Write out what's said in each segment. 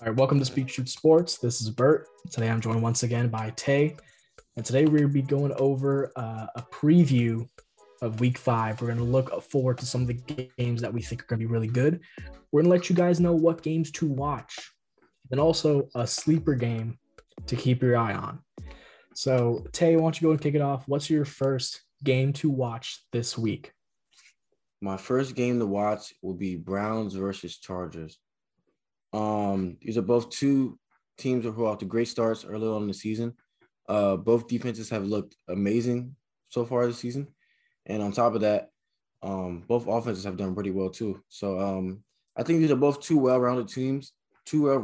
All right, welcome to Speak Truth Sports. This is Bert. Today I'm joined once again by Tay. And today we're going to be going over a preview of Week 5. We're going to look forward to some of the games that we think are going to be really good. We're going to let you guys know what games to watch. And also a sleeper game to keep your eye on. So, Tay, why don't you go and kick it off? What's your first game to watch this week? My first game to watch will be Browns versus Chargers. These are both two teams who are off to great starts early on in the season. Both defenses have looked amazing so far this season. And on top of that, both offenses have done pretty well too. So I think these are both two well-rounded teams that are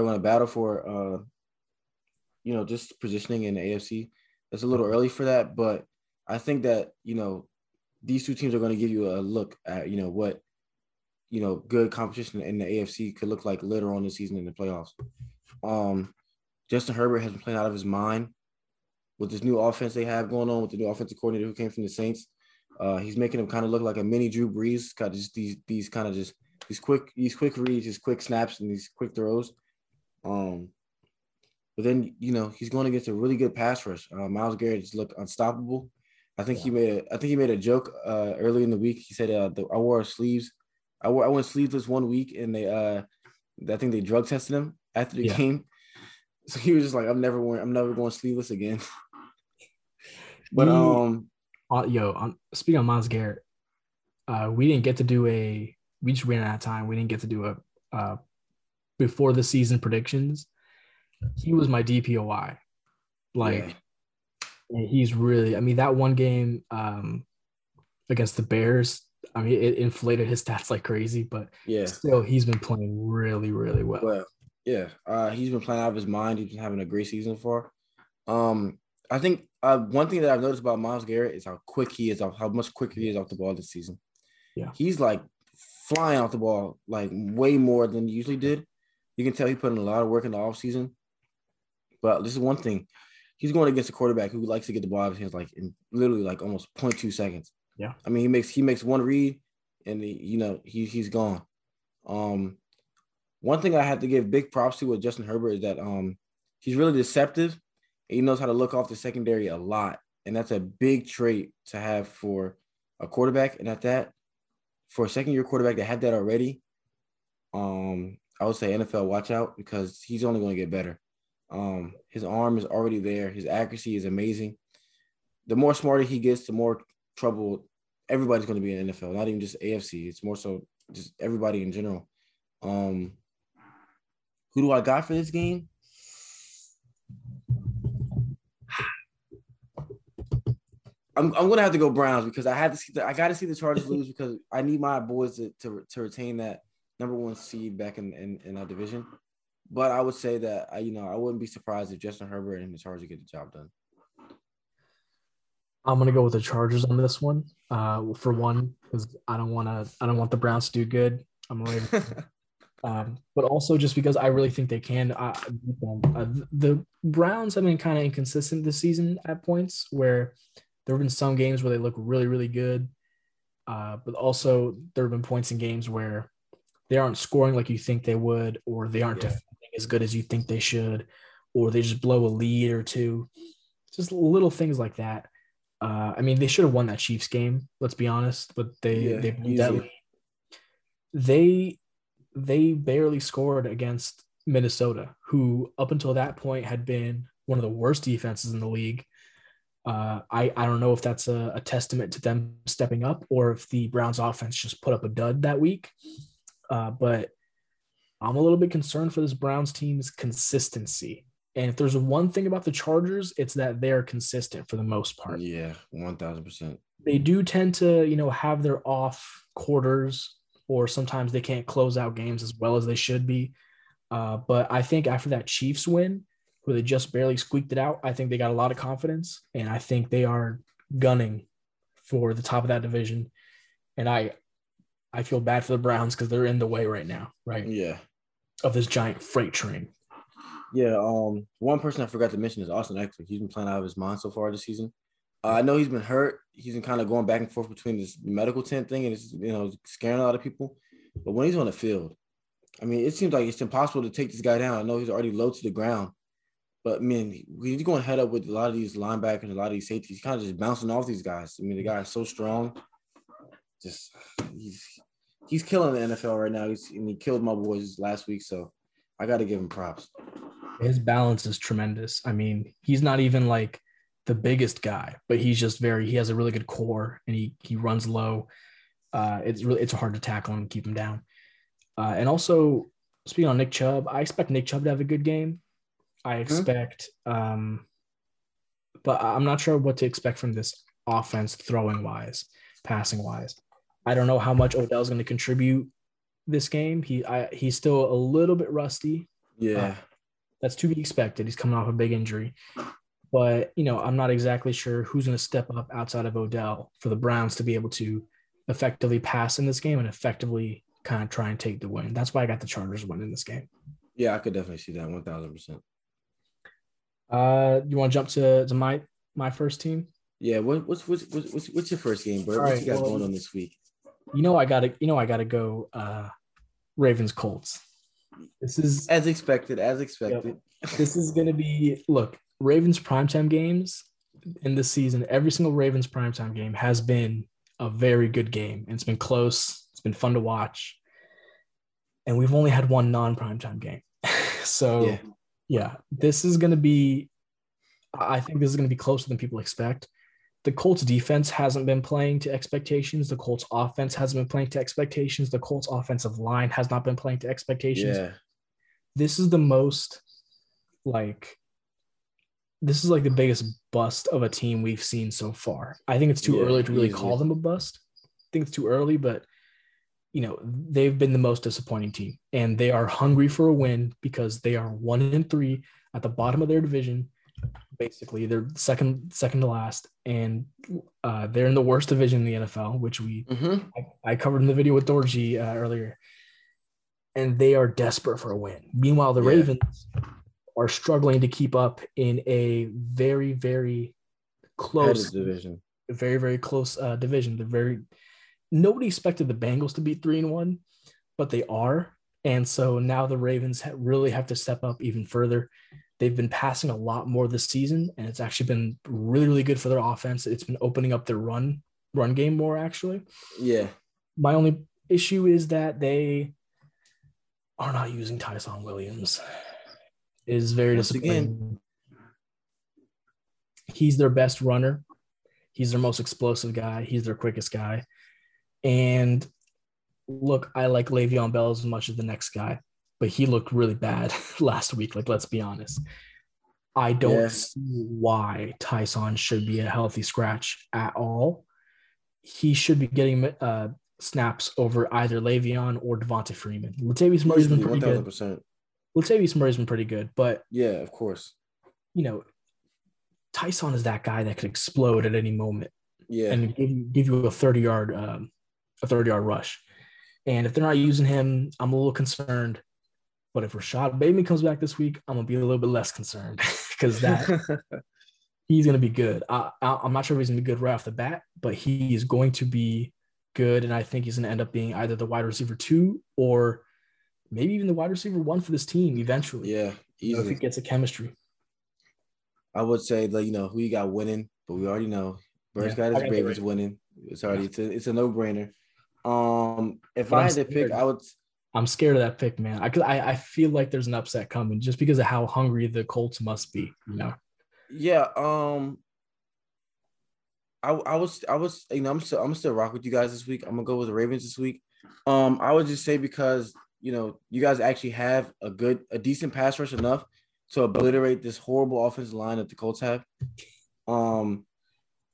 going to battle for, just positioning in the AFC. It's a little early for that, but I think that, these two teams are going to give you a look at, what good competition in the AFC could look like later on this season in the playoffs. Justin Herbert has been playing out of his mind with this new offense they have going on with the new offensive coordinator who came from the Saints. He's making him kind of look like a mini Drew Brees, kind of just these quick reads, these quick snaps, and these quick throws. But then, he's going against a really good pass rush. Myles Garrett just looked unstoppable. I think he made a joke earlier in the week. He said, I went sleeveless one week, and they I think they drug tested him after the game. So he was just like, I'm never going sleeveless again. But speaking on Myles Garrett, we just ran out of time. We didn't get to do a before the season predictions. He was my DPOY. And he's really, that one game against the Bears, it inflated his stats like crazy, but still, he's been playing really, really well. He's been playing out of his mind. He's been having a great season for. I think one thing that I've noticed about Myles Garrett is how quick he is, how much quicker he is off the ball this season. Yeah, he's like flying off the ball like way more than he usually did. You can tell he put in a lot of work in the offseason. But this is one thing. He's going against a quarterback who likes to get the ball out of his hands like in literally like almost 0.2 seconds. Yeah, he makes one read, and he's gone. One thing I have to give big props to with Justin Herbert is that he's really deceptive, and he knows how to look off the secondary a lot, and that's a big trait to have for a quarterback. And at that, for a second-year quarterback that had that already, I would say NFL watch out because he's only going to get better. His arm is already there. His accuracy is amazing. The more smarter he gets, the more trouble everybody's going to be in the NFL, not even just AFC. It's more so just everybody in general. Who do I got for this game? I'm gonna have to go Browns because I got to see the Chargers lose because I need my boys to retain that number one seed back in our division. But I would say that I wouldn't be surprised if Justin Herbert and the Chargers get the job done. I'm gonna go with the Chargers on this one. For one, because I don't want the Browns to do good. I'm Ravens, but also just because I really think they can. The Browns have been kind of inconsistent this season at points where there have been some games where they look really, really good, but also there have been points in games where they aren't scoring like you think they would, or they aren't defending as good as you think they should, or they just blow a lead or two. Just little things like that. They should have won that Chiefs game, let's be honest, but they blew that lead. They barely scored against Minnesota, who up until that point had been one of the worst defenses in the league. I don't know if that's a testament to them stepping up or if the Browns offense just put up a dud that week. But I'm a little bit concerned for this Browns team's consistency. And if there's one thing about the Chargers, it's that they're consistent for the most part. Yeah, 1,000%. They do tend to, have their off quarters, or sometimes they can't close out games as well as they should be. But I think after that Chiefs win, where they just barely squeaked it out, I think they got a lot of confidence, and I think they are gunning for the top of that division. And I feel bad for the Browns because they're in the way right now, right? Yeah. Of this giant freight train. Yeah. One person I forgot to mention is Austin Eckler. He's been playing out of his mind so far this season. I know he's been hurt. He's been kind of going back and forth between this medical tent thing and it's scaring a lot of people. But when he's on the field, I mean, it seems like it's impossible to take this guy down. I know he's already low to the ground, but, man, he's going head up with a lot of these linebackers and a lot of these safeties. He's kind of just bouncing off these guys. I mean, the guy is so strong. Just he's killing the NFL right now. He killed my boys last week, so I got to give him props. His balance is tremendous. I mean, he's not even, like, the biggest guy, but he has a really good core, and he runs low. It's hard to tackle him and keep him down. And also, speaking on Nick Chubb, I expect Nick Chubb to have a good game. But I'm not sure what to expect from this offense throwing-wise, passing-wise. I don't know how much Odell's going to contribute this game. He's still a little bit rusty. Yeah. That's to be expected. He's coming off a big injury. But, you know, I'm not exactly sure who's going to step up outside of Odell for the Browns to be able to effectively pass in this game and effectively kind of try and take the win. That's why I got the Chargers win in this game. Yeah, I could definitely see that 1,000%. You want to jump to my first team? Yeah. What's your first game, bro? What you got going on this week? I gotta go. Ravens Colts. This is as expected. Yep. This is gonna be Ravens primetime games in this season. Every single Ravens primetime game has been a very good game, and it's been close. It's been fun to watch, and we've only had one non-primetime game. So. Yeah. Yeah, this is going to be closer than people expect. The Colts defense hasn't been playing to expectations. The Colts offense hasn't been playing to expectations. The Colts offensive line has not been playing to expectations. Yeah. This is the biggest bust of a team we've seen so far. I think it's too early to really call them a bust. I think it's too early, but you know, they've been the most disappointing team, and they are hungry for a win because they are 1-3 at the bottom of their division. Basically, they're second to last, and they're in the worst division in the NFL, which I covered in the video with Dorji earlier. And they are desperate for a win. Meanwhile, the Ravens are struggling to keep up in a very, very close division. Very, very close division. Nobody expected the Bengals to be 3-1, but they are. And so now the Ravens really have to step up even further. They've been passing a lot more this season, and it's actually been really, really good for their offense. It's been opening up their run game more, actually. Yeah. My only issue is that they are not using Tyson Williams. It is very disappointing. He's their best runner. He's their most explosive guy. He's their quickest guy. And look, I like Le'Veon Bell as much as the next guy, but he looked really bad last week. Let's be honest. I don't see why Tyson should be a healthy scratch at all. He should be getting snaps over either Le'Veon or Devonta Freeman. Latavius Murray's been pretty good. But yeah, of course. You know, Tyson is that guy that could explode at any moment. Yeah, and give you a 30-yard. A 30-yard rush. And if they're not using him, I'm a little concerned. But if Rashad Bateman comes back this week, I'm going to be a little bit less concerned because he's going to be good. I'm not sure if he's going to be good right off the bat, but he is going to be good, and I think he's going to end up being either the wide receiver 2 or maybe even the wide receiver 1 for this team eventually. Yeah, easily. If he gets a chemistry. I would say, who you got winning, but we already know. Bird's got his Ravens winning. It's a no-brainer. If I had to pick, I would. I'm scared of that pick, man. I feel like there's an upset coming just because of how hungry the Colts must be. You know. Yeah. I'm still rock with you guys this week. I'm gonna go with the Ravens this week. I would just say because you guys actually have a decent pass rush enough to obliterate this horrible offensive line that the Colts have. Odafe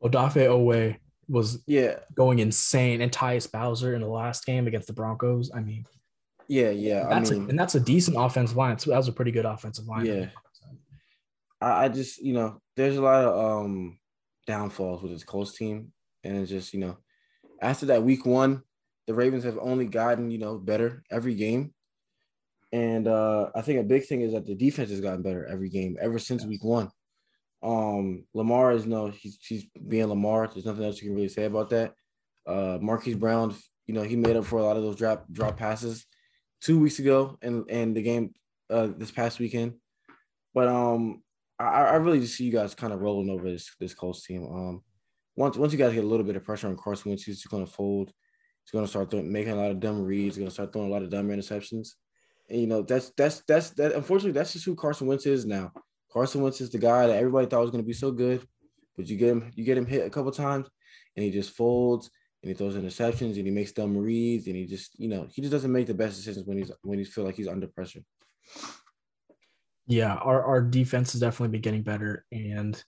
Owe was going insane, and Tyus Bowser in the last game against the Broncos. I mean, and that's a decent offensive line. That was a pretty good offensive line. Yeah, I just there's a lot of downfalls with this Colts team, and it's just after that week one, the Ravens have only gotten better every game, and I think a big thing is that the defense has gotten better every game ever since week one. Lamar is he's being Lamar. There's nothing else you can really say about that. Marquise Brown, he made up for a lot of those drop passes. 2 weeks ago and the game this past weekend. But I really just see you guys kind of rolling over this Colts team. Once you guys get a little bit of pressure on Carson Wentz, he's going to fold. He's going to start making a lot of dumb reads. He's going to start throwing a lot of dumb interceptions. And, you know, that's unfortunately, that's just who Carson Wentz is now. Carson Wentz is the guy that everybody thought was going to be so good, but you get him hit a couple times and he just folds and he throws interceptions and he makes dumb reads and he just, you know, he just doesn't make the best decisions when he feel like he's under pressure. Yeah, our defense has definitely been getting better, and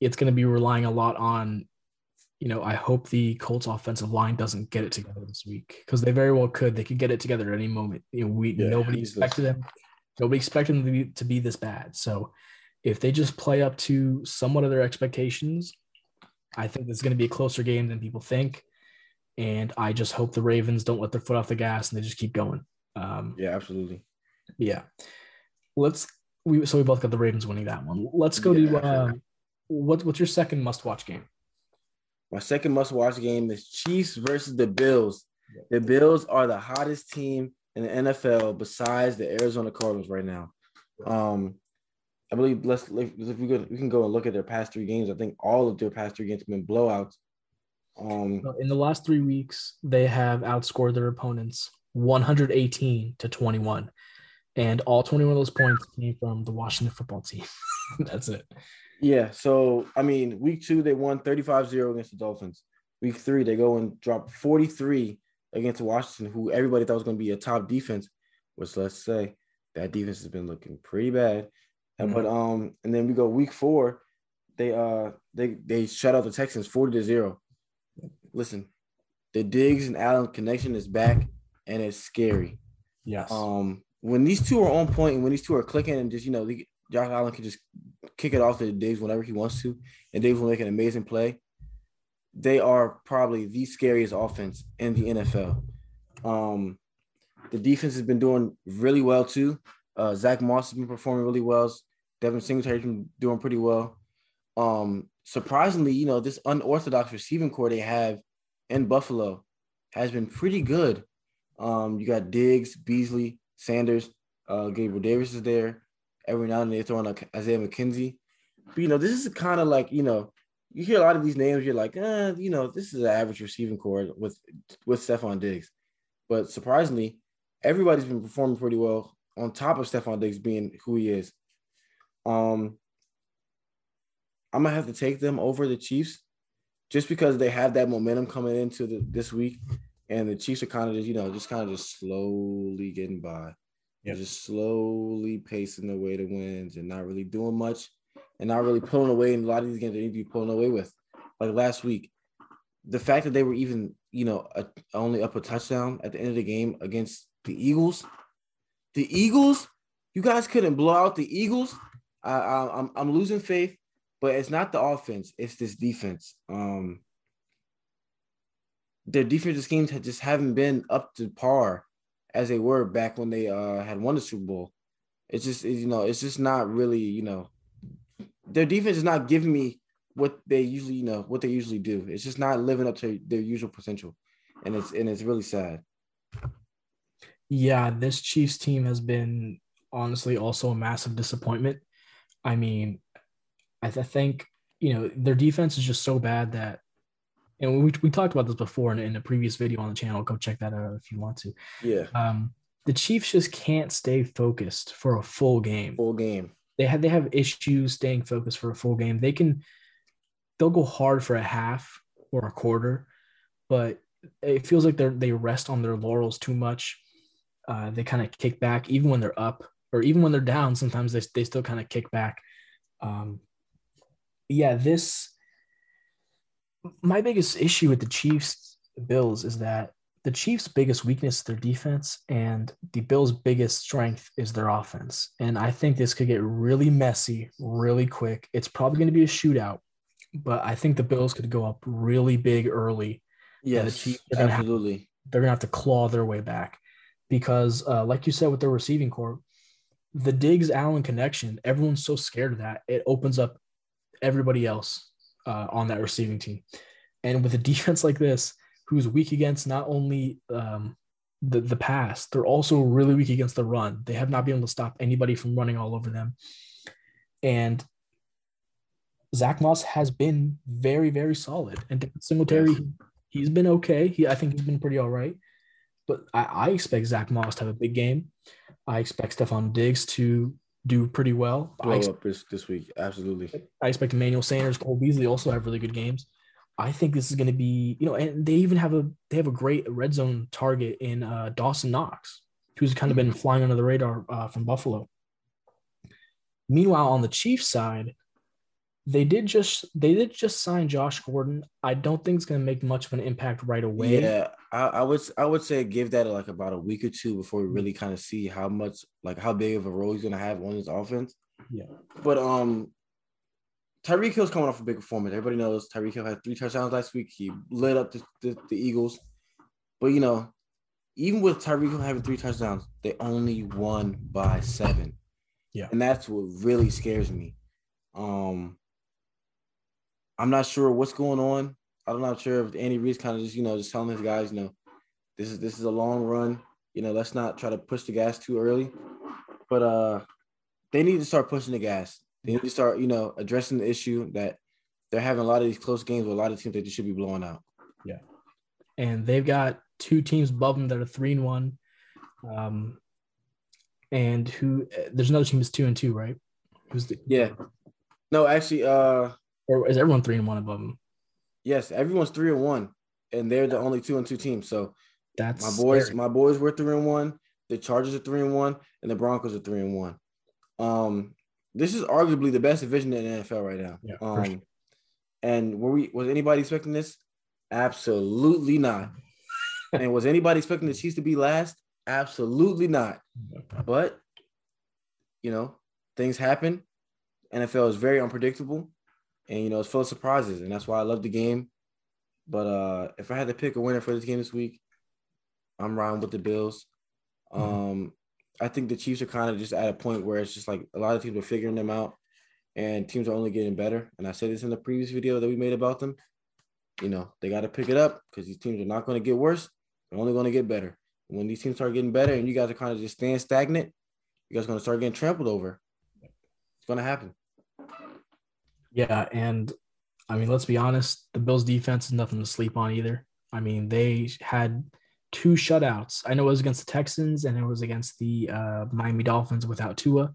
it's going to be relying a lot on, you know, I hope the Colts offensive line doesn't get it together this week, because they very well could. They could get it together at any moment. You know, nobody expected them. Nobody expected them to be this bad. So if they just play up to somewhat of their expectations, I think it's going to be a closer game than people think. And I just hope the Ravens don't let their foot off the gas and they just keep going. Yeah, absolutely. Yeah. We both got the Ravens winning that one. Let's go to what's your second must-watch game? My second must-watch game is Chiefs versus the Bills. The Bills are the hottest team in the NFL besides the Arizona Cardinals right now. I believe we can go and look at their past three games. I think all of their past three games have been blowouts. In the last 3 weeks, they have outscored their opponents 118-21, and all 21 of those points came from the Washington football team. That's it. Yeah, so, I mean, week 2, they won 35-0 against the Dolphins. Week 3, they go and drop 43 against Washington, who everybody thought was going to be a top defense, which, let's say, that defense has been looking pretty bad. Mm-hmm. But and then we go week 4, they shut out the Texans 40-0. Listen, the Diggs and Allen connection is back, and it's scary. Yes. When these two are on point and when these two are clicking and just, you know, Josh Allen can just kick it off to Diggs whenever he wants to, and Diggs will make an amazing play. They are probably the scariest offense in the NFL. The defense has been doing really well too. Zach Moss has been performing really well. Devin Singletary has been doing pretty well. Surprisingly, you know, this unorthodox receiving core they have in Buffalo has been pretty good. You got Diggs, Beasley, Sanders, Gabriel Davis is there. Every now and then they throw in like Isaiah McKenzie. But, you know, this is kind of like, you know, you hear a lot of these names, you're like, you know, this is an average receiving core with Stefon Diggs. But surprisingly, everybody's been performing pretty well on top of Stefon Diggs being who he is. I'm going to have to take them over the Chiefs just because they have that momentum coming into this week. And the Chiefs are kind of, you know, just slowly getting by. Yep. Just slowly pacing their way to wins and not really doing much and not really pulling away in a lot of these games they need to be pulling away with. Like last week, the fact that they were even, you know, only up a touchdown at the end of the game against the Eagles. The Eagles, you guys couldn't blow out the Eagles. I'm losing faith, but it's not the offense. It's this defense. Their defensive schemes just haven't been up to par as they were back when they had won the Super Bowl. It's just not really, you know, their defense is not giving me what they usually do. It's just not living up to their usual potential. And it's really sad. Yeah, this Chiefs team has been honestly also a massive disappointment. I mean, I think, you know, their defense is just so bad that, and we talked about this before in a previous video on the channel. Go check that out if you want to. Yeah. The Chiefs just can't stay focused for a full game. They have issues staying focused for a full game. They'll go hard for a half or a quarter, but it feels like they rest on their laurels too much. They kind of kick back even when they're up, or even when they're down. Sometimes they still kind of kick back. My biggest issue with the Chiefs Bills is that the Chiefs' biggest weakness is their defense, and the Bills' biggest strength is their offense. And I think this could get really messy, really quick. It's probably going to be a shootout, but I think the Bills could go up really big early. Yes, the Chiefs, they're going to have to claw their way back because, like you said, with their receiving corps, the Diggs-Allen connection, everyone's so scared of that. It opens up everybody else on that receiving team. And with a defense like this, who's weak against not only the pass. They're also really weak against the run. They have not been able to stop anybody from running all over them. And Zach Moss has been very, very solid. And Singletary, he's been okay. I think he's been pretty all right. But I expect Zach Moss to have a big game. I expect Stefon Diggs to do pretty well. Blow up this week, absolutely. I expect Emmanuel Sanders, Cole Beasley also have really good games. I think this is going to be, and they even have a great red zone target in Dawson Knox, who's kind of been flying under the radar from Buffalo. Meanwhile, on the Chiefs side, they did just sign Josh Gordon. I don't think it's going to make much of an impact right away. Yeah, I would say give that like about a week or two before we really kind of see how big of a role he's going to have on his offense. Yeah, but Tyreek Hill's coming off a big performance. Everybody knows Tyreek Hill had 3 touchdowns last week. He lit up the Eagles. But, even with Tyreek Hill having 3 touchdowns, they only won by 7. Yeah. And that's what really scares me. I'm not sure what's going on. I'm not sure if Andy Reid's kind of just, just telling his guys, this is a long run. Let's not try to push the gas too early. But they need to start pushing the gas. They need to start, addressing the issue that they're having a lot of these close games with a lot of teams that they should be blowing out. Yeah. And they've got 2 teams above them that are 3-1. And there's another team that's 2-2, right? Yeah. No, actually. Or is everyone 3-1 above them? Yes. Everyone's 3-1. And they're the only 2-2 team. So that's my boys were 3-1. The Chargers are 3-1. And the Broncos are 3-1. This is arguably the best division in the NFL right now. Yeah, for sure. And was anybody expecting this? Absolutely not. And was anybody expecting the Chiefs to be last? Absolutely not. But, things happen. NFL is very unpredictable. And, it's full of surprises. And that's why I love the game. But if I had to pick a winner for this game this week, I'm riding with the Bills. I think the Chiefs are kind of just at a point where it's just like a lot of teams are figuring them out and teams are only getting better. And I said this in the previous video that we made about them. They got to pick it up because these teams are not going to get worse. They're only going to get better. And when these teams start getting better and you guys are kind of just staying stagnant, you guys are going to start getting trampled over. It's going to happen. Yeah, and, let's be honest, the Bills' defense is nothing to sleep on either. They had – 2 shutouts. I know it was against the Texans and it was against the Miami Dolphins without Tua.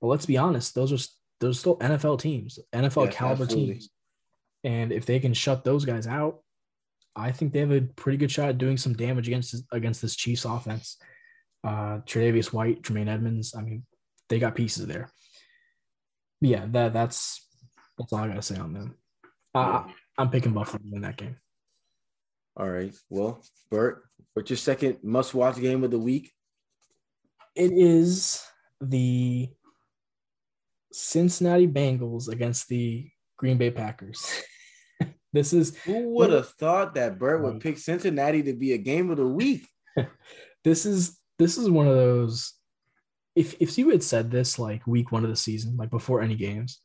But let's be honest, those are still NFL teams, NFL caliber absolutely. Teams. And if they can shut those guys out, I think they have a pretty good shot at doing some damage against this Chiefs offense. Tre'Davious White, Tremaine Edmonds, they got pieces there. But yeah, that's all I gotta say on them. I'm picking Buffalo in that game. All right. Well, Bert, what's your second must-watch game of the week? It is the Cincinnati Bengals against the Green Bay Packers. Who would have thought that Bert would pick Cincinnati to be a game of the week? This is one of those. If you had said this like week one of the season, like before any games,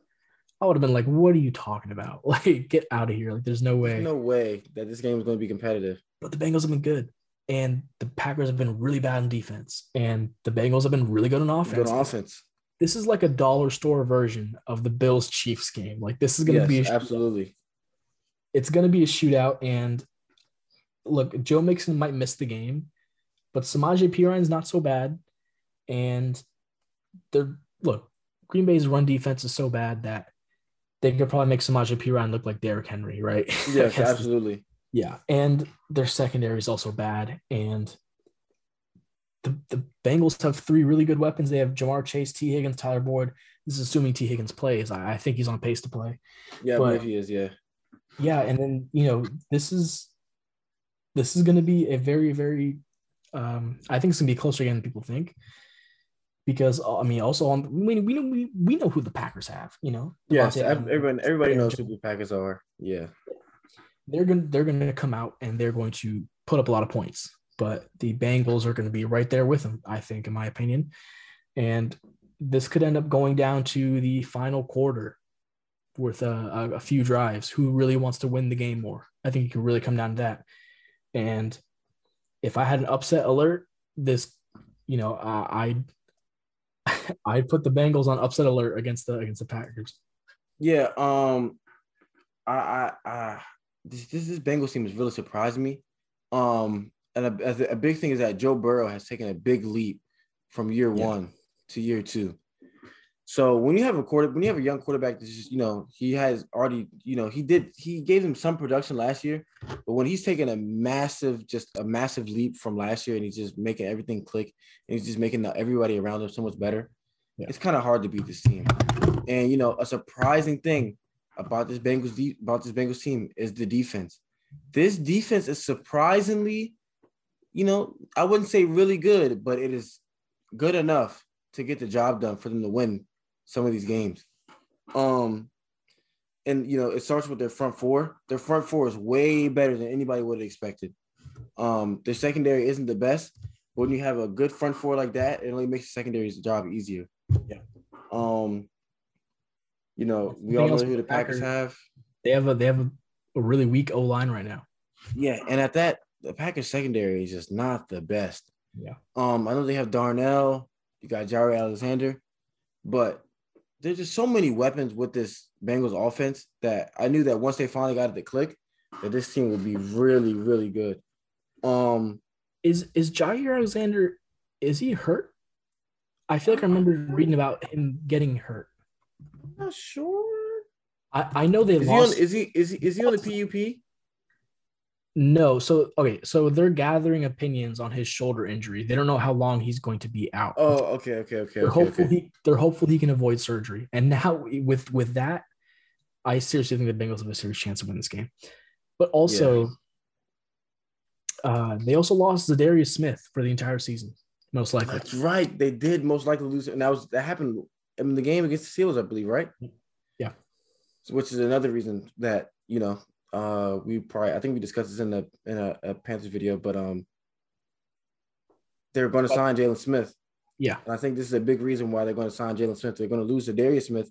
I would have been like, what are you talking about? Like, get out of here. Like, there's no way. There's no way that this game is going to be competitive. But the Bengals have been good. And the Packers have been really bad in defense. And the Bengals have been really good on offense. Good on offense. This is like a dollar store version of the Bills-Chiefs game. Like, this is going to be a shootout. Absolutely. It's going to be a shootout. And, look, Joe Mixon might miss the game. But Samaje Perine's not so bad. And, Green Bay's run defense is so bad that they could probably make Samaje Perine look like Derrick Henry, right? Yes, absolutely. Yeah, and their secondary is also bad. And the Bengals have 3 really good weapons. They have Jamar Chase, T. Higgins, Tyler Boyd. This is assuming T. Higgins plays. I think he's on pace to play. Yeah, but, I believe he is, yeah. Yeah, and then, this is going to be a very, very I think it's going to be closer again than people think. Because we know who the Packers have, Yes, everybody knows who the Packers are. Yeah, they're gonna come out and they're going to put up a lot of points, but the Bengals are going to be right there with them. I think, in my opinion, and this could end up going down to the final quarter with a few drives. Who really wants to win the game more? I think it could really come down to that, and if I had an upset alert, this, you know, I'd put the Bengals on upset alert against the Packers. Yeah. This Bengals team has really surprised me. And a big thing is that Joe Burrow has taken a big leap from year one to year two. So when you have a young quarterback, that's just, you know, he has already, you know, he gave them some production last year, but when he's taking a massive leap from last year and he's just making everything click and he's just making everybody around him so much better, it's kind of hard to beat this team. And, you know, a surprising thing about this Bengals team is the defense. This defense is surprisingly, you know, I wouldn't say really good, but it is good enough to get the job done for them to win some of these games. And, you know, it starts with their front four. Their front four is way better than anybody would have expected. Their secondary isn't the best, but when you have a good front four like that, it only makes the secondary's job easier. Yeah. You know, we all know who the Packers have. They have a really weak O-line right now. Yeah, and at that, the Packers secondary is just not the best. Yeah. I know they have Darnell. You got Jaire Alexander, but there's just so many weapons with this Bengals offense that I knew that once they finally got it to click, that this team would be really, really good. Is Jaire Alexander, is he hurt? I feel like I remember reading about him getting hurt. I'm not sure. I know they lost. Is he on the PUP? No. So they're gathering opinions on his shoulder injury. They don't know how long he's going to be out. Oh, okay. They're hopeful he can avoid surgery. And now with that, I seriously think the Bengals have a serious chance to win this game. But also, they also lost Zadarius Smith for the entire season, most likely. That's right. They did most likely lose it. And that happened in the game against the Steelers, I believe, right? Yeah. So, which is another reason that, you know, I think we discussed this in a Panthers video, but they're going to sign Jalen Smith. Yeah. And I think this is a big reason why they're going to sign Jalen Smith. They're going to lose to Zadarius Smith.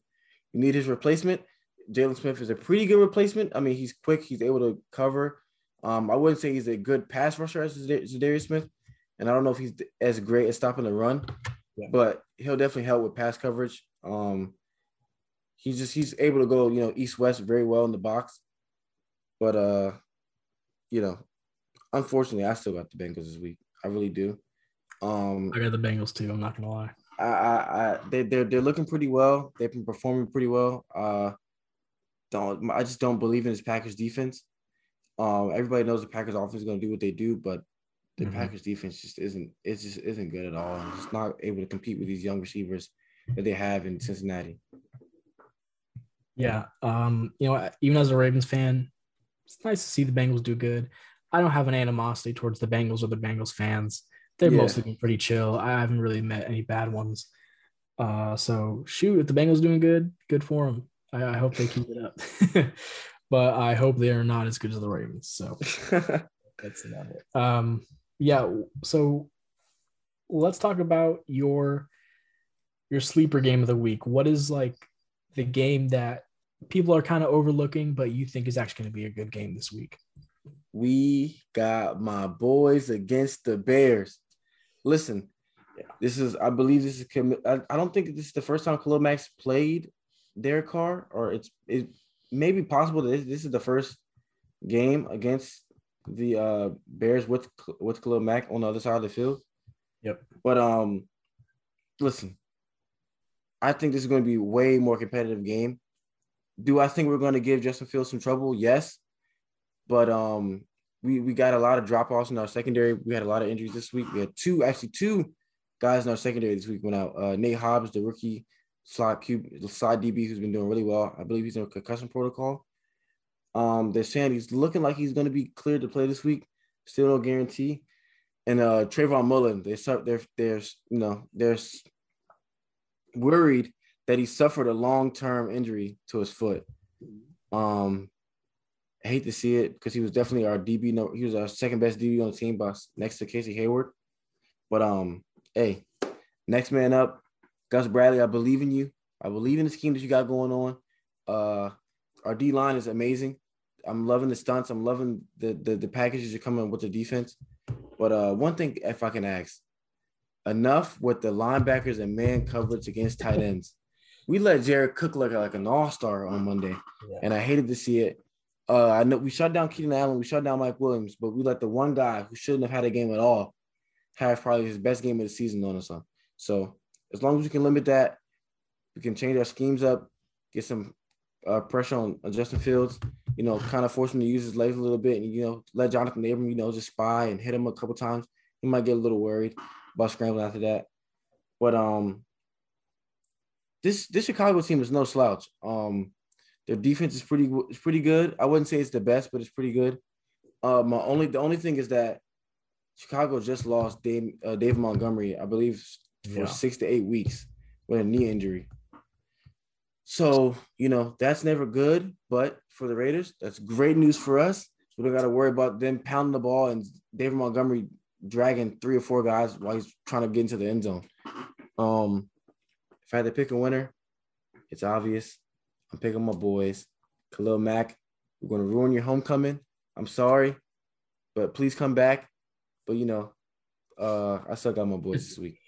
You need his replacement. Jalen Smith is a pretty good replacement. I mean, he's quick. He's able to cover. I wouldn't say he's a good pass rusher as Zadarius Smith, and I don't know if he's as great at stopping the run, but he'll definitely help with pass coverage. He's able to go, you know, east-west very well in the box. But, you know, unfortunately, I still got the Bengals this week. I really do. I got the Bengals, too. I'm not going to lie. They're looking pretty well. They've been performing pretty well. I just don't believe in this Packers defense. Everybody knows the Packers offense is going to do what they do, but the Packers defense just isn't good at all. It's just not able to compete with these young receivers that they have in Cincinnati. Yeah. You know, even as a Ravens fan, it's nice to see the Bengals do good. I don't have an animosity towards the Bengals or the Bengals fans. They've mostly been pretty chill. I haven't really met any bad ones. So, shoot, if the Bengals doing good, good for them. I hope they keep it up. But I hope they are not as good as the Ravens. So, that's about it. Yeah, so let's talk about your sleeper game of the week. What is, like, the game that people are kind of overlooking, but you think is actually going to be a good game this week? We got my boys against the Bears. Listen, I don't think this is the first time Khalil Mack played their car, or it may be possible that this is the first game against the Bears with Khalil Mack on the other side of the field. Yep. But listen, I think this is going to be a way more competitive game. Do I think we're going to give Justin Fields some trouble? Yes. But we got a lot of drop-offs in our secondary. We had a lot of injuries this week. We had two guys in our secondary this week went out. Nate Hobbs, the rookie slot DB who's been doing really well. I believe he's in a concussion protocol. They're saying he's looking like he's going to be cleared to play this week. Still no guarantee. And Trayvon Mullen, they're worried that he suffered a long-term injury to his foot. I hate to see it because he was definitely our DB. No, he was our second best DB on the team, next to Casey Hayward. But hey, next man up, Gus Bradley. I believe in you. I believe in the scheme that you got going on. Our D line is amazing. I'm loving the stunts. I'm loving the packages you're coming with the defense. But one thing, if I can ask, enough with the linebackers and man coverage against tight ends. We let Jared Cook look like an all-star on Monday, and I hated to see it. I know we shut down Keenan Allen, we shut down Mike Williams, but we let the one guy who shouldn't have had a game at all have probably his best game of the season on us. So as long as we can limit that, we can change our schemes up, get some pressure on Justin Fields, you know, kind of force him to use his legs a little bit, and, you know, let Jonathan Abram, you know, just spy and hit him a couple times. He might get a little worried about scrambling after that. But this Chicago team is no slouch. Their defense is pretty good. I wouldn't say it's the best, but it's pretty good. The only thing is that Chicago just lost Dave Montgomery, I believe, for 6 to 8 weeks with a knee injury. So, you know, that's never good. But for the Raiders, that's great news for us. We don't got to worry about them pounding the ball and David Montgomery dragging 3 or 4 guys while he's trying to get into the end zone. If I had to pick a winner, it's obvious. I'm picking my boys. Khalil Mack, we're going to ruin your homecoming. I'm sorry, but please come back. But, you know, I still got my boys this week.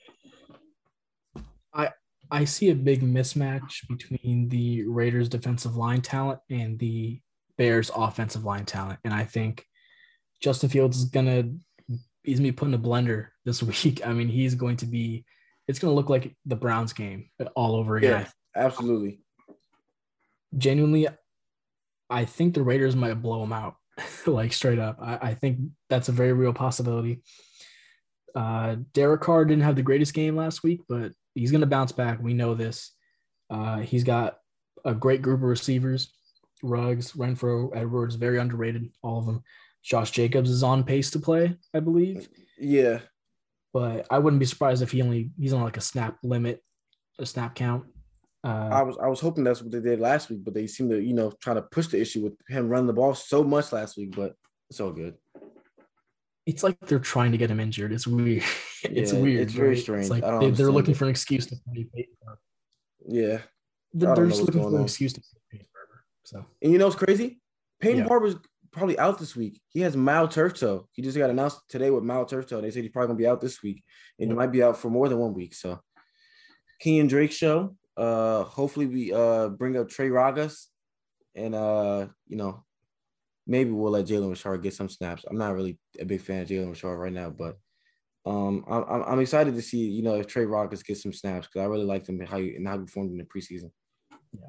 I see a big mismatch between the Raiders' defensive line talent and the Bears' offensive line talent. And I think Justin Fields is he's going to be put in a blender this week. I mean, he's going to be – it's going to look like the Browns game all over again. Yeah, absolutely. Genuinely, I think the Raiders might blow them out, like straight up. I think that's a very real possibility. Derek Carr didn't have the greatest game last week, but he's going to bounce back. We know this. He's got a great group of receivers. Ruggs, Renfrow, Edwards, very underrated, all of them. Josh Jacobs is on pace to play, I believe. Yeah. But I wouldn't be surprised if he's on like a snap limit, a snap count. I was hoping that's what they did last week, but they seemed to, you know, try to push the issue with him running the ball so much last week, but it's all good. It's like they're trying to get him injured. It's weird. It's weird. It's very strange. It's like they're looking for an excuse to pay Ferber. Yeah. They're just looking for an excuse to pay Ferber. So. And you know what's crazy? Peyton Barber's probably out this week. He has mild turf toe. He just got announced today with mild turf toe. They said he's probably going to be out this week, and he might be out for more than 1 week. So, Kenyon Drake show. Hopefully we bring up Trey Ragas, and you know, maybe we'll let Jalen Richard get some snaps. I'm not really a big fan of Jalen Richard right now, but I'm excited to see, you know, if Trey Ragas gets some snaps, because I really liked him and how he performed in the preseason. Yeah.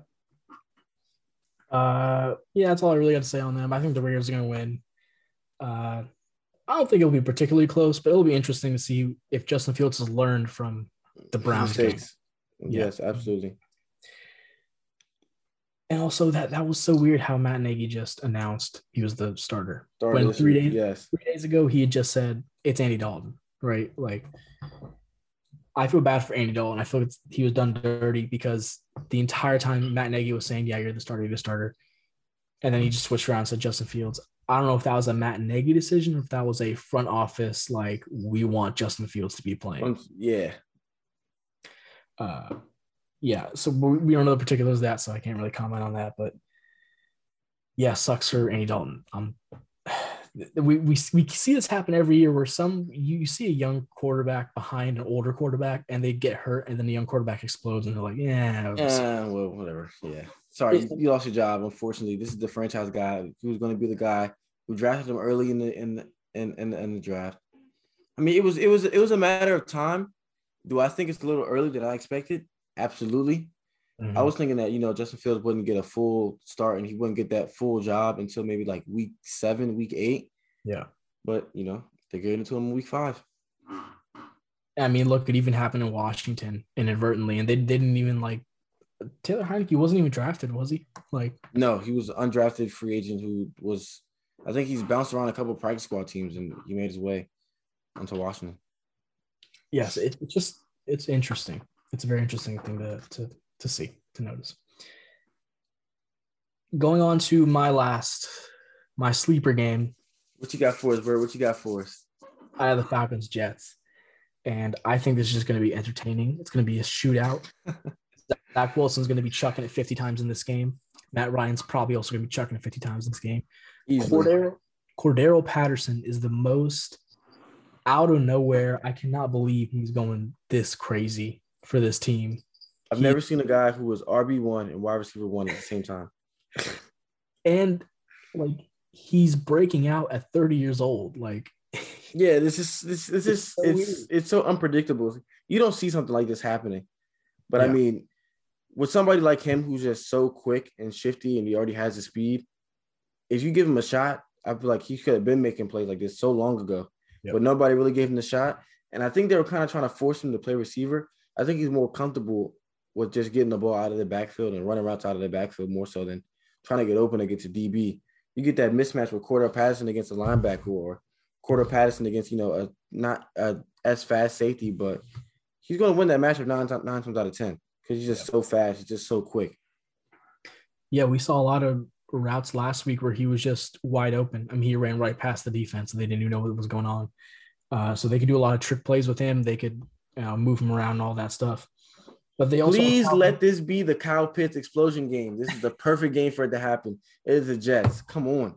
That's all I really got to say on them. I think the Raiders are going to win. I don't think it'll be particularly close, but it'll be interesting to see if Justin Fields has learned from the Browns game. Yes, absolutely. And also that was so weird how Matt Nagy just announced he was the starter when 3 days, 3 days ago he had just said it's Andy Dalton, right? Like, I feel bad for Andy Dalton. I feel he was done dirty, because the entire time Matt Nagy was saying, yeah, you're the starter. And then he just switched around and said Justin Fields. I don't know if that was a Matt Nagy decision or if that was a front office, like, we want Justin Fields to be playing. Yeah. So we don't know the particulars of that, so I can't really comment on that. But yeah, sucks for Andy Dalton. We see this happen every year where you see a young quarterback behind an older quarterback, and they get hurt, and then the young quarterback explodes, and they're like, whatever. Yeah, sorry, you lost your job. Unfortunately, this is the franchise guy who's going to be the guy who drafted him early in the draft. I mean, it was a matter of time. Do I think it's a little early than I expected? Absolutely. Mm-hmm. I was thinking that, you know, Justin Fields wouldn't get a full start and he wouldn't get that full job until maybe like week 7, week 8. Yeah. But, you know, they gave it to him in week 5. I mean, look, it even happened in Washington inadvertently, and they didn't even like – Taylor Heinicke wasn't even drafted, was he? No, he was an undrafted free agent who was – I think he's bounced around a couple of practice squad teams, and he made his way onto Washington. Yes, it's interesting. It's a very interesting thing to see, to notice. Going on to my sleeper game. What you got for us, bro? What you got for us? I have the Falcons Jets, and I think this is just going to be entertaining. It's going to be a shootout. Zach Wilson's going to be chucking it 50 times in this game. Matt Ryan's probably also going to be chucking it 50 times in this game. Cordero Patterson is the most out of nowhere. I cannot believe he's going this crazy for this team. I've never seen a guy who was RB1 and wide receiver one at the same time. And, like, he's breaking out at 30 years old. Like, yeah, it's so unpredictable. You don't see something like this happening. But, yeah. I mean, with somebody like him who's just so quick and shifty and he already has the speed, if you give him a shot, I feel like he could have been making plays like this so long ago. Yep. But nobody really gave him the shot. And I think they were kind of trying to force him to play receiver. I think he's more comfortable with just getting the ball out of the backfield and running routes out of the backfield more so than trying to get open against a DB. You get that mismatch with Cordell Patterson against a linebacker or Cordell Patterson against, you know, a not a as fast safety, but he's going to win that matchup nine times out of 10 because he's just so fast. He's just so quick. Yeah, we saw a lot of routes last week where he was just wide open. I mean, he ran right past the defense and they didn't even know what was going on. So they could do a lot of trick plays with him. They could move him around and all that stuff. But they also please let this be the Kyle Pitts explosion game. This is the perfect game for it to happen. It is the Jets. Come on.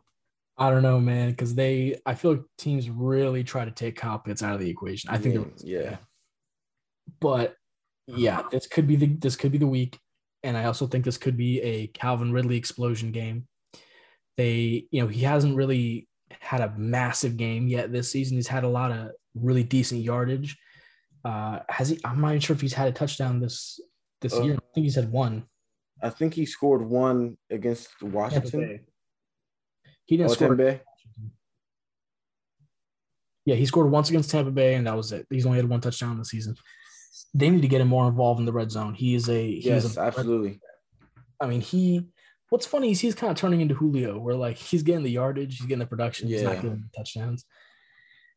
I don't know, man, because I feel like teams really try to take Kyle Pitts out of the equation. I think But yeah, this could be the week. And I also think this could be a Calvin Ridley explosion game. He hasn't really had a massive game yet this season. He's had a lot of really decent yardage. Has he? I'm not even sure if he's had a touchdown this year. I think he's had one. I think he scored one against Washington. He didn't score. Tampa Bay. Yeah, he scored once against Tampa Bay, and that was it. He's only had one touchdown this season. They need to get him more involved in the red zone. Absolutely. I mean, what's funny is he's kind of turning into Julio, where like he's getting the yardage, he's getting the production, he's not getting the touchdowns.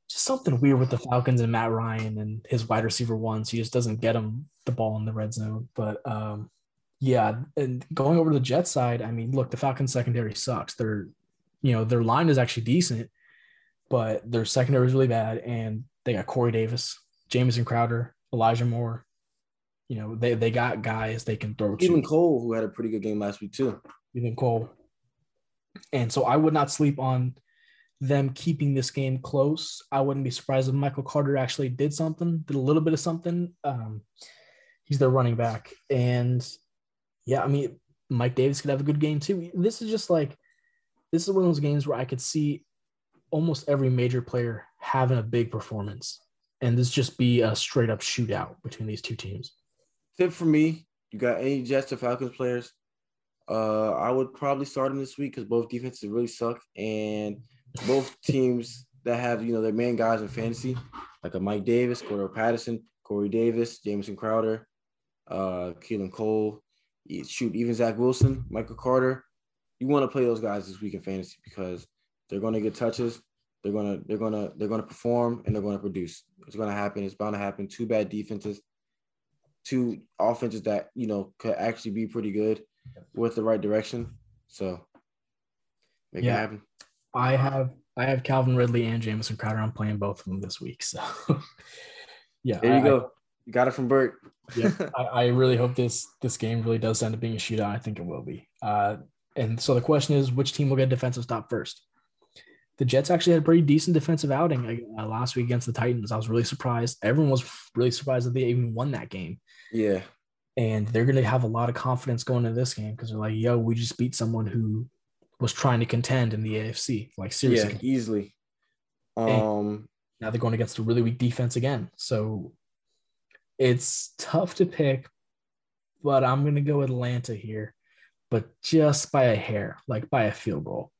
Just something weird with the Falcons and Matt Ryan and his wide receiver ones. He just doesn't get him the ball in the red zone. But and going over to the Jets side, I mean, look, the Falcons secondary sucks. Their line is actually decent, but their secondary is really bad. And they got Corey Davis, Jamison Crowder, Elijah Moore. They got guys they can throw to. Even Cole, who had a pretty good game last week too. And so I would not sleep on them keeping this game close. I wouldn't be surprised if Michael Carter actually did a little bit of something. He's their running back. And, yeah, I mean, Mike Davis could have a good game too. This is one of those games where I could see almost every major player having a big performance. And this just be a straight-up shootout between these two teams. Tip for me, you got any Jets or Falcons players, I would probably start them this week because both defenses really suck. And – both teams that have, their main guys in fantasy, like a Mike Davis, Cordell Patterson, Corey Davis, Jamison Crowder, Keelan Cole, even Zach Wilson, Michael Carter. You want to play those guys this week in fantasy because they're going to get touches. They're going to perform and they're going to produce. It's going to happen. It's bound to happen. Two bad defenses, two offenses that, could actually be pretty good with the right direction. So make it happen. I have Calvin Ridley and Jamison Crowder. I'm playing both of them this week. So, there you go. You got it from Bert. I really hope this game really does end up being a shootout. I think it will be. And so the question is, which team will get a defensive stop first? The Jets actually had a pretty decent defensive outing last week against the Titans. I was really surprised. Everyone was really surprised that they even won that game. Yeah. And they're going to have a lot of confidence going into this game because they're like, yo, we just beat someone who – was trying to contend in the AFC, like seriously. Yeah, easily. Now they're going against a really weak defense again. So it's tough to pick, but I'm going to go Atlanta here, but just by a hair, like by a field goal.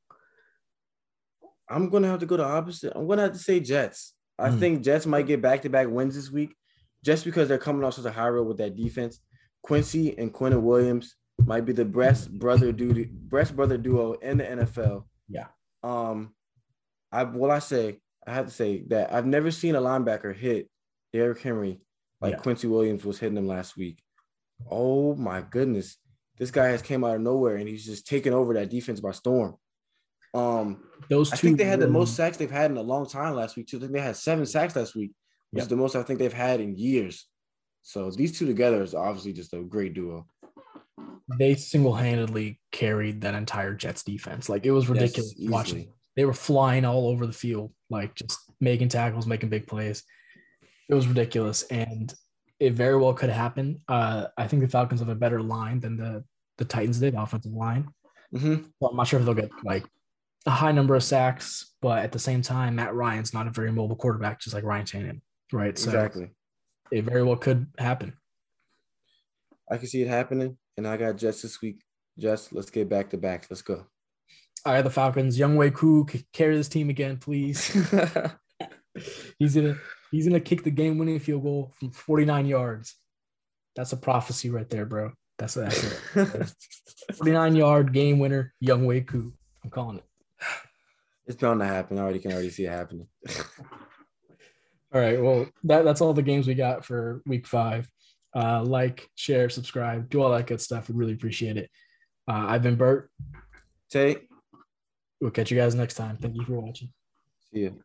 I'm going to have to go the opposite. I'm going to have to say Jets. I think Jets might get back-to-back wins this week just because they're coming off such a high road with that defense. Quincy and Quinnen Williams might be the best brother duo in the NFL. Yeah. I have to say that I've never seen a linebacker hit Derrick Henry like Quincy Williams was hitting him last week. Oh my goodness. This guy has came out of nowhere and he's just taken over that defense by storm. I think they had the most sacks they've had in a long time last week too. I think they had 7 sacks last week, which is the most I think they've had in years. So these two together is obviously just a great duo. They single-handedly carried that entire Jets defense. Like, it was ridiculous watching. They were flying all over the field, like just making tackles, making big plays. It was ridiculous, and it very well could happen. I think the Falcons have a better line than the Titans did, offensive line. Mm-hmm. Well, I'm not sure if they'll get like a high number of sacks, but at the same time, Matt Ryan's not a very mobile quarterback, just like Ryan Tannehill, right? So exactly. It very well could happen. I can see it happening, and I got Jets this week. Jets, let's get back to backs. Let's go. All right, the Falcons. Younghoe Koo, carry this team again, please. He's gonna kick the game-winning field goal from 49 yards. That's a prophecy right there, bro. That's it. 49-yard game winner, Younghoe Koo. I'm calling it. It's bound to happen. I can already see it happening. All right. Well, that's all the games we got for week 5. Like, share, subscribe, do all that good stuff. We really appreciate it. I've been Bert. Tate. We'll catch you guys next time. Thank you for watching. See you.